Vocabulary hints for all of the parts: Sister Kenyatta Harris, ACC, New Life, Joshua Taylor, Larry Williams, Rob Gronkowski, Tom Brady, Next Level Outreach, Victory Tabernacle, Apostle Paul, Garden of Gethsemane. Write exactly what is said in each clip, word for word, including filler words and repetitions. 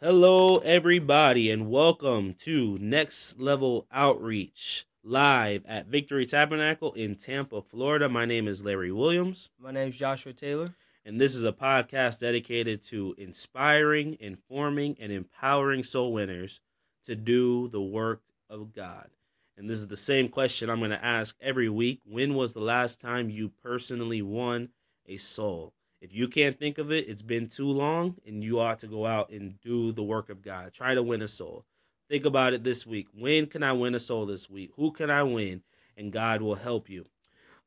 Hello, everybody, and welcome to Next Level Outreach, live at Victory Tabernacle in Tampa, Florida. My name is Larry Williams. My name is Joshua Taylor. And this is a podcast dedicated to inspiring, informing, and empowering soul winners to do the work of God. And this is the same question I'm going to ask every week. When was the last time you personally won a soul? If you can't think of it, it's been too long, and you ought to go out and do the work of God. Try to win a soul. Think about it this week. When can I win a soul this week? Who can I win? And God will help you.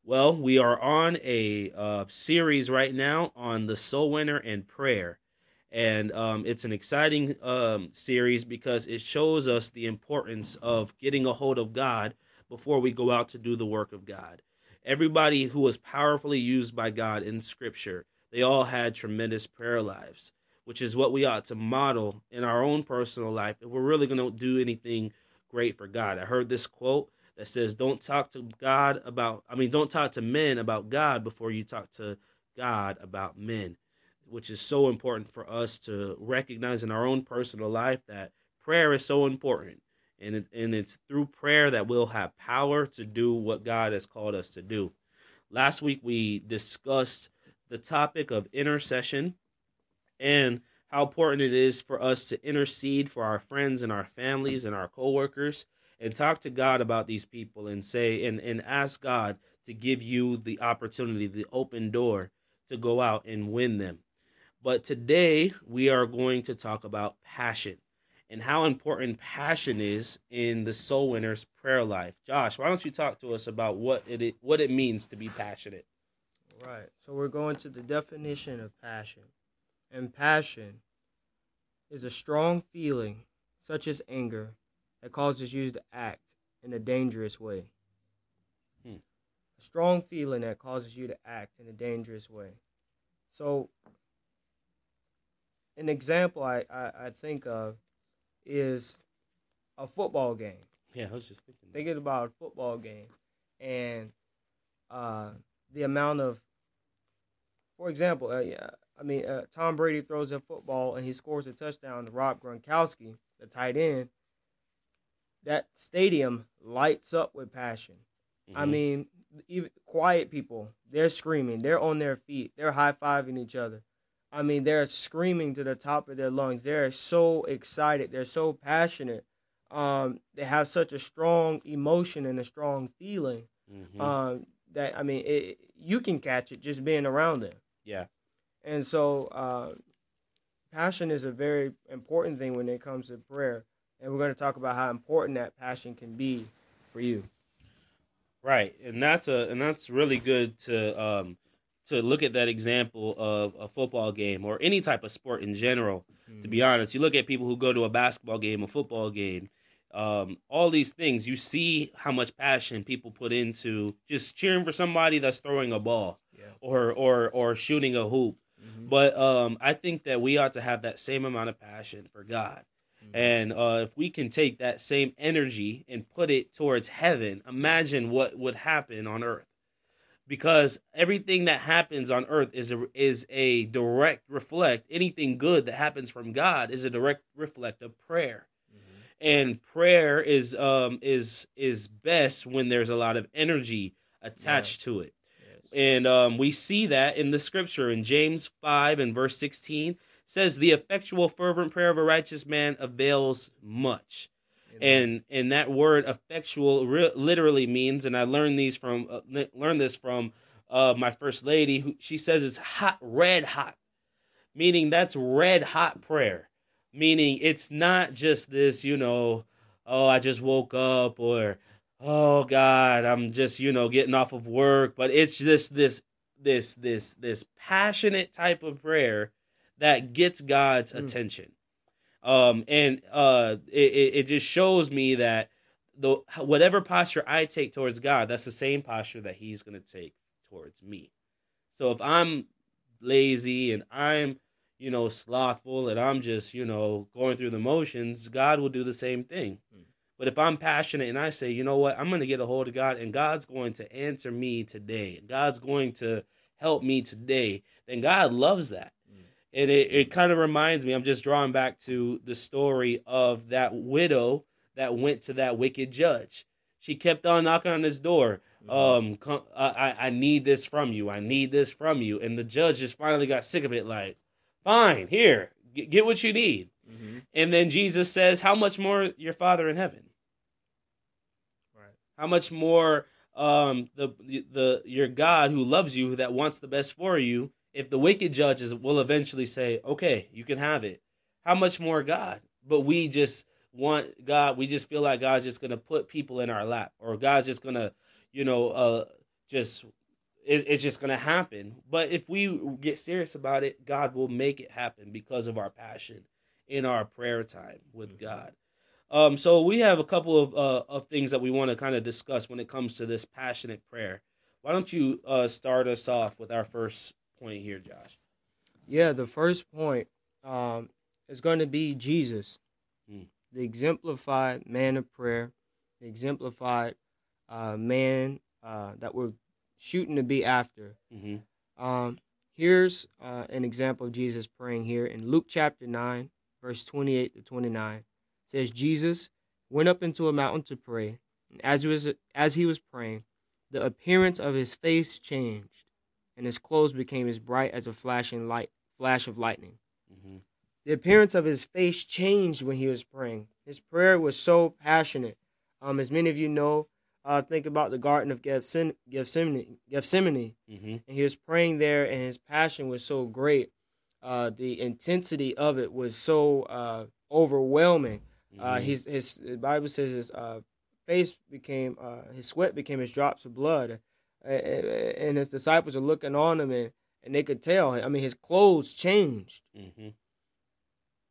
Well, we are on a uh, series right now on the soul winner and prayer. And um, it's an exciting um, series because it shows us the importance of getting a hold of God before we go out to do the work of God. Everybody who was powerfully used by God in Scripture, they all had tremendous prayer lives, which is what we ought to model in our own personal life if we're really going to do anything great for God. I heard this quote that says, don't talk to God about, I mean, don't talk to men about God before you talk to God about men, which is so important for us to recognize in our own personal life that prayer is so important. And, it, and it's through prayer that we'll have power to do what God has called us to do. Last week, we discussed the topic of intercession and how important it is for us to intercede for our friends and our families and our coworkers, and talk to God about these people and say and, and ask God to give you the opportunity, the open door to go out and win them. But today we are going to talk about passion and how important passion is in the soul winner's prayer life. Josh, why don't you talk to us about what it what it means to be passionate? Right, so we're going to the definition of passion. And passion is a strong feeling, such as anger, that causes you to act in a dangerous way. Hmm. A strong feeling that causes you to act in a dangerous way. So an example I, I, I think of is a football game. Yeah, I was just thinking. Thinking about a football game and uh, the amount of, for example, uh, yeah, I mean, uh, Tom Brady throws a football and he scores a touchdown to Rob Gronkowski, the tight end. That stadium lights up with passion. Mm-hmm. I mean, even quiet people, they're screaming. They're on their feet. They're high-fiving each other. I mean, they're screaming to the top of their lungs. They're so excited. They're so passionate. Um, they have such a strong emotion and a strong feeling mm-hmm. um, that, I mean, it, you can catch it just being around them. Yeah. And so uh, passion is a very important thing when it comes to prayer. And we're going to talk about how important that passion can be for you. Right. And that's a and that's really good to um, to look at that example of a football game or any type of sport in general. Mm-hmm. To be honest, you look at people who go to a basketball game, a football game, um, all these things. You see how much passion people put into just cheering for somebody that's throwing a ball yeah. or, or, or shooting a hoop. Mm-hmm. But um, I think that we ought to have that same amount of passion for God. Mm-hmm. And uh, if we can take that same energy and put it towards heaven, imagine what would happen on earth. Because everything that happens on earth is a, is a direct reflect. Anything good that happens from God is a direct reflect of prayer. Mm-hmm. And prayer is um is is best when there's a lot of energy attached yeah. to it. And um, we see that in the scripture in James five and verse sixteen says the effectual fervent prayer of a righteous man avails much. Amen. And and that word effectual re- literally means, and I learned these from uh, le- learned this from uh, my first lady, who she says it's hot, red hot, meaning that's red hot prayer, meaning it's not just this, you know, oh, I just woke up or oh God, I'm just, you know, getting off of work, but it's just this, this, this, this passionate type of prayer that gets God's mm. attention. Um, and uh, it, it just shows me that the whatever posture I take towards God, that's the same posture that He's going to take towards me. So if I'm lazy and I'm, you know, slothful and I'm just, you know, going through the motions, God will do the same thing. Mm. But if I'm passionate and I say, you know what, I'm going to get a hold of God and God's going to answer me today, God's going to help me today, then God loves that. Mm. it, it, it kind of reminds me, I'm just drawing back to the story of that widow that went to that wicked judge. She kept on knocking on his door. Um, come, I, I need this from you. I need this from you. And the judge just finally got sick of it. Like, fine, here, get, get what you need. Mm-hmm. And then Jesus says, how much more your Father in heaven? Right. How much more um, the the your God who loves you, that wants the best for you, if the wicked judges will eventually say, okay, you can have it. How much more God? But we just want God. We just feel like God's just going to put people in our lap, or God's just going to, you know, uh, just it, it's just going to happen. But if we get serious about it, God will make it happen because of our passion in our prayer time with mm-hmm. God. Um, so we have a couple of uh, of things that we want to kind of discuss when it comes to this passionate prayer. Why don't you uh, start us off with our first point here, Josh? Yeah, the first point um, is going to be Jesus, mm. the exemplified man of prayer, the exemplified uh, man uh, that we're shooting to be after. Mm-hmm. Um, here's uh, an example of Jesus praying here in Luke chapter nine, verse twenty-eight to twenty-nine. Says Jesus went up into a mountain to pray, and as he was as he was praying, the appearance of his face changed, and his clothes became as bright as a flashing light, flash of lightning. Mm-hmm. The appearance of his face changed when he was praying. His prayer was so passionate. Um, as many of you know, uh, think about the Garden of Gethsemane, Gethsemane, Gethsemane mm-hmm. and he was praying there, and his passion was so great. Uh, the intensity of it was so uh, overwhelming. Uh, his his the Bible says his uh, face became uh, his sweat became his drops of blood, and, and his disciples are looking on him, and, and they could tell. I mean, his clothes changed. Mm-hmm.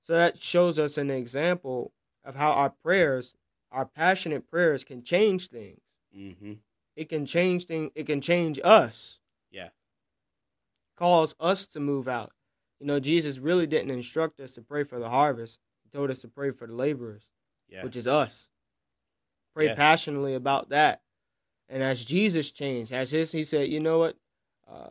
So that shows us an example of how our prayers, our passionate prayers, can change things. Mm-hmm. It can change things. It can change us. Yeah. Cause us to move out. You know, Jesus really didn't instruct us to pray for the harvest. Told us to pray for the laborers, yeah. which is us. Pray yeah. passionately about that. And as Jesus changed, as his, he said, you know what? Uh,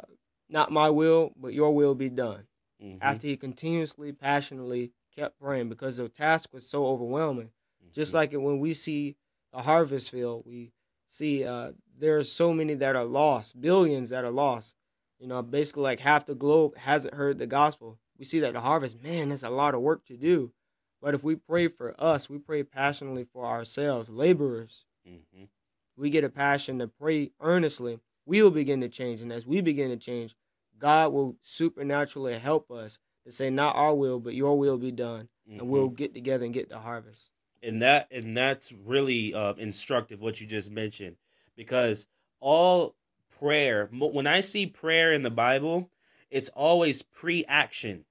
not my will, but your will be done. Mm-hmm. After he continuously, passionately kept praying, because the task was so overwhelming. Mm-hmm. Just like when we see the harvest field, we see uh, there are so many that are lost, billions that are lost. You know, basically like half the globe hasn't heard the gospel. We see that the harvest, man, that's a lot of work to do. But if we pray for us, we pray passionately for ourselves, laborers. Mm-hmm. We get a passion to pray earnestly. We will begin to change. And as we begin to change, God will supernaturally help us to say, not our will, but your will be done. Mm-hmm. And we'll get together and get the harvest. And that and that's really uh, instructive, what you just mentioned, because all prayer, when I see prayer in the Bible, it's always pre-action.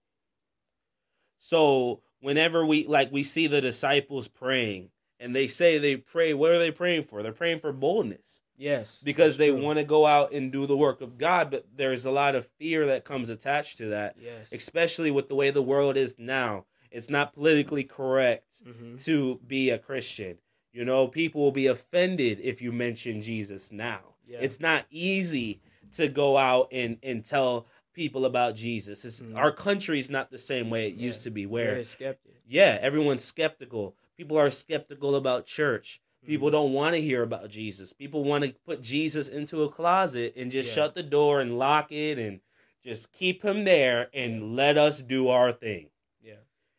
So whenever we like we see the disciples praying, and they say they pray, what are they praying for? They're praying for boldness. Yes. Because they want to go out and do the work of God, but there's a lot of fear that comes attached to that. Yes. Especially with the way the world is now. It's not politically correct mm-hmm. to be a Christian. You know, people will be offended if you mention Jesus now. Yeah. It's not easy to go out and, and tell people about Jesus. It's, mm-hmm. Our country's not the same way it yeah. used to be. Where Very skeptic. yeah, everyone's skeptical. People are skeptical about church. Mm-hmm. People don't want to hear about Jesus. People want to put Jesus into a closet and just yeah. shut the door and lock it and just keep him there and let us do our thing. Yeah.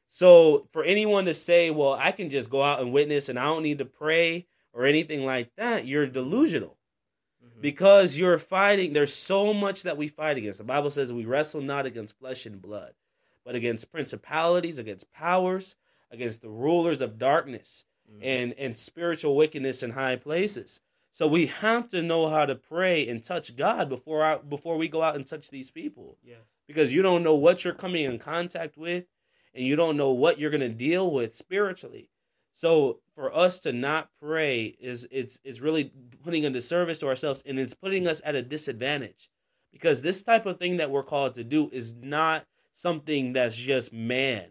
So for anyone to say, "Well, I can just go out and witness, and I don't need to pray or anything like that," you're delusional. Because you're fighting, there's so much that we fight against. The Bible says we wrestle not against flesh and blood, but against principalities, against powers, against the rulers of darkness, mm-hmm. and, and spiritual wickedness in high places. So we have to know how to pray and touch God before I, before we go out and touch these people. Yeah. Because you don't know what you're coming in contact with, and you don't know what you're going to deal with spiritually. So for us to not pray is it's it's really putting a disservice to ourselves, and it's putting us at a disadvantage, because this type of thing that we're called to do is not something that's just man.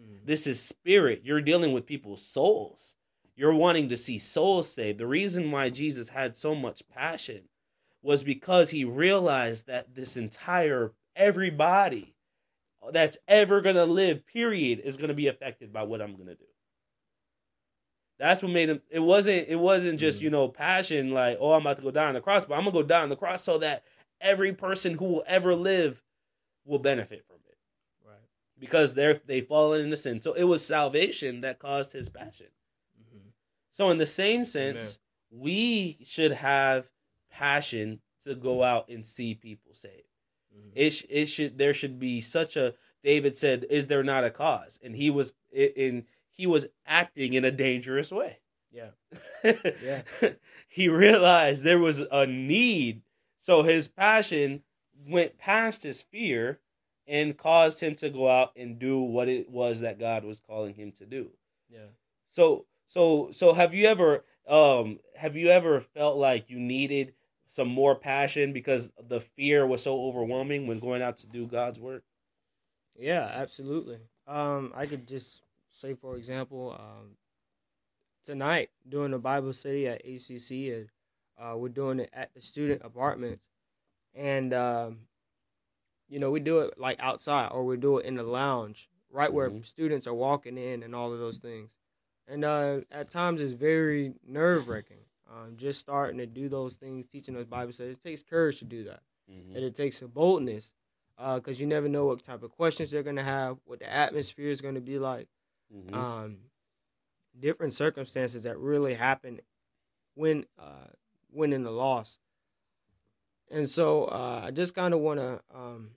Mm-hmm. This is spirit. You're dealing with people's souls. You're wanting to see souls saved. The reason why Jesus had so much passion was because he realized that this entire everybody, that's ever going to live, period, is going to be affected by what I'm going to do. That's what made him, it wasn't, it wasn't just, mm-hmm. you know, passion, like, oh, I'm about to go die on the cross, but I'm going to go die on the cross so that every person who will ever live will benefit from it. Right. Because they're, they've fallen into sin. So it was salvation that caused his passion. Mm-hmm. So in the same sense, Amen. we should have passion to go out and see people saved. Mm-hmm. It it should there should be such a David said, "Is there not a cause?" And he was in he was acting in a dangerous way. Yeah, yeah. He realized there was a need, so his passion went past his fear and caused him to go out and do what it was that God was calling him to do. Yeah. So so so have you ever um have you ever felt like you needed some more passion because the fear was so overwhelming when going out to do God's work? Yeah, absolutely. Um, I could just say, for example, um, tonight doing the Bible study at A C C, uh, we're doing it at the student apartments, and um, you know, we do it like outside, or we do it in the lounge, right where mm-hmm. students are walking in, and all of those things. And uh, at times, it's very nerve-wracking. Um, just starting to do those things, teaching those Bible studies, it takes courage to do that. Mm-hmm. And it takes a boldness because uh, you never know what type of questions they're going to have, what the atmosphere is going to be like, mm-hmm. um, different circumstances that really happen when uh, when in the loss. And so uh, I just kind of want to um,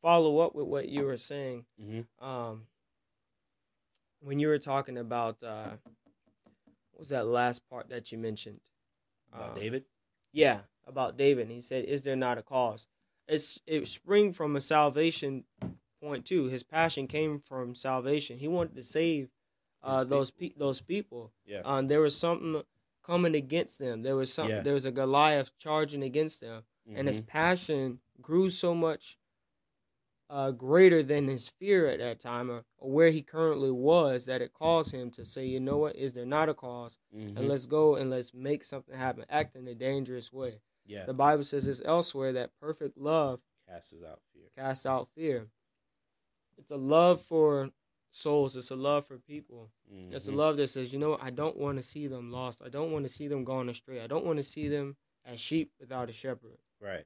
follow up with what you were saying mm-hmm. um, when you were talking about uh, – what was that last part that you mentioned? About um, David? Yeah, about David. He said, is there not a cause? It's It sprang from a salvation point, too. His passion came from salvation. He wanted to save uh, those people. Pe- those people. Yeah. Um, there was something coming against them. There was something, yeah. There was a Goliath charging against them. Mm-hmm. And his passion grew so much uh, greater than his fear at that time, or, or where he currently was, that it caused him to say, you know what, is there not a cause? Mm-hmm. And let's go and let's make something happen. Act in a dangerous way. Yeah. The Bible says this elsewhere, that perfect love casts out fear. Casts out fear. It's a love for souls. It's a love for people. Mm-hmm. It's a love that says, you know what, I don't want to see them lost. I don't want to see them gone astray. I don't want to see them as sheep without a shepherd. Right.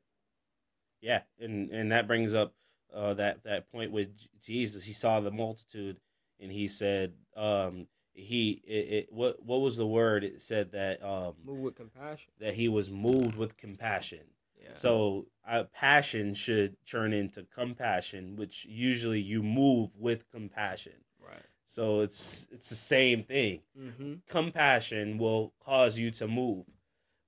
Yeah. And, and that brings up Uh, that that point with Jesus. He saw the multitude, and he said, um, "He it, it, what what was the word?" It said that um, moved with compassion. That he was moved with compassion. Yeah. So uh, passion should turn into compassion, which usually you move with compassion. Right. So it's it's the same thing. Mm-hmm. Compassion will cause you to move,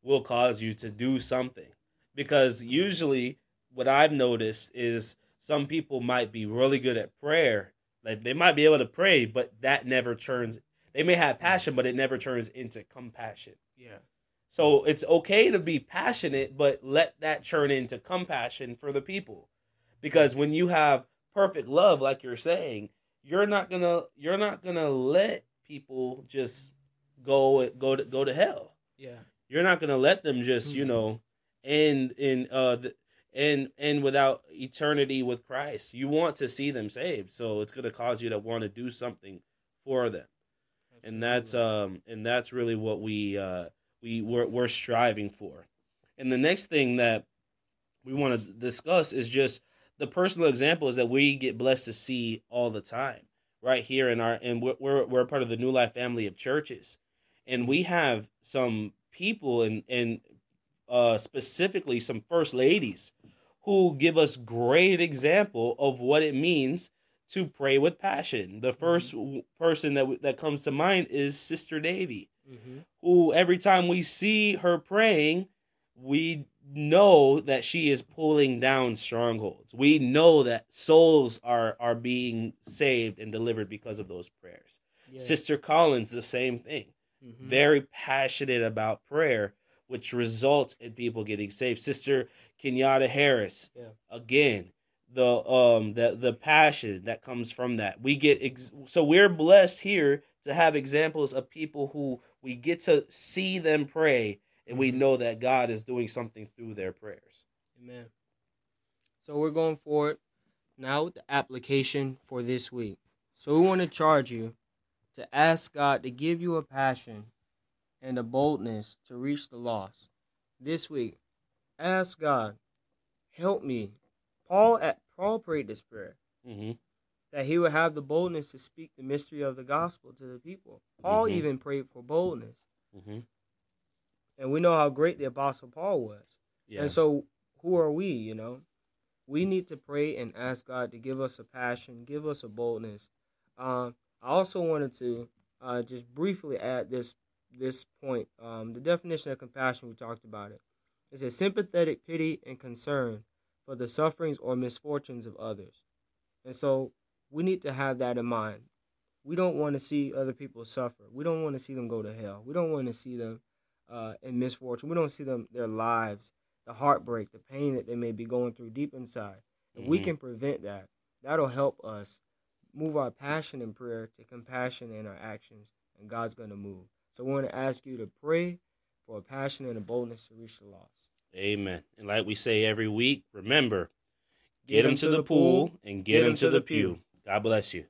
will cause you to do something, because usually what I've noticed is, some people might be really good at prayer. Like they might be able to pray, but that never turns. They may have passion, but it never turns into compassion. Yeah. So it's okay to be passionate, but let that turn into compassion for the people. Because when you have perfect love, like you're saying, you're not gonna you're not gonna let people just go go to go to hell. Yeah. You're not gonna let them just, mm-hmm. you know, end in uh the, And and without eternity with Christ. You want to see them saved, so it's going to cause you to want to do something for them. Absolutely. And that's um and that's really what we uh we we're, we're striving for. And the next thing that we want to discuss is just the personal examples that we get blessed to see all the time, right here in our and we're we're, we're part of the New Life family of churches, and we have some people and and. Uh, specifically some first ladies who give us great example of what it means to pray with passion. The first mm-hmm. person that w- that comes to mind is Sister Davy, mm-hmm. who every time we see her praying, we know that she is pulling down strongholds. We know that souls are, are being saved and delivered because of those prayers. Yes. Sister Collins, the same thing. Mm-hmm. Very passionate about prayer, which results in people getting saved. Sister Kenyatta Harris, yeah. again, the um the the passion that comes from that. We get ex- so we're blessed here to have examples of people who we get to see them pray, and mm-hmm. we know that God is doing something through their prayers. Amen. So we're going forward. Now the application for this week. So we want to charge you to ask God to give you a passion and a boldness to reach the lost. This week, ask God, help me. Paul at Paul prayed this prayer, mm-hmm. that he would have the boldness to speak the mystery of the gospel to the people. Paul mm-hmm. even prayed for boldness. Mm-hmm. And we know how great the Apostle Paul was. Yeah. And so who are we, you know? We need to pray and ask God to give us a passion, give us a boldness. Um, I also wanted to uh, just briefly add this this point. Um, the definition of compassion, we talked about it. It's a sympathetic pity and concern for the sufferings or misfortunes of others. And so we need to have that in mind. We don't want to see other people suffer. We don't want to see them go to hell. We don't want to see them uh, in misfortune. We don't see them, their lives, the heartbreak, the pain that they may be going through deep inside. If mm-hmm. we can prevent that, that'll help us move our passion in prayer to compassion in our actions, and God's going to move. So we want to ask you to pray for a passion and a boldness to reach the lost. Amen. And like we say every week, remember, get, get them to the, the pool and get, get them to the pew. pew. God bless you.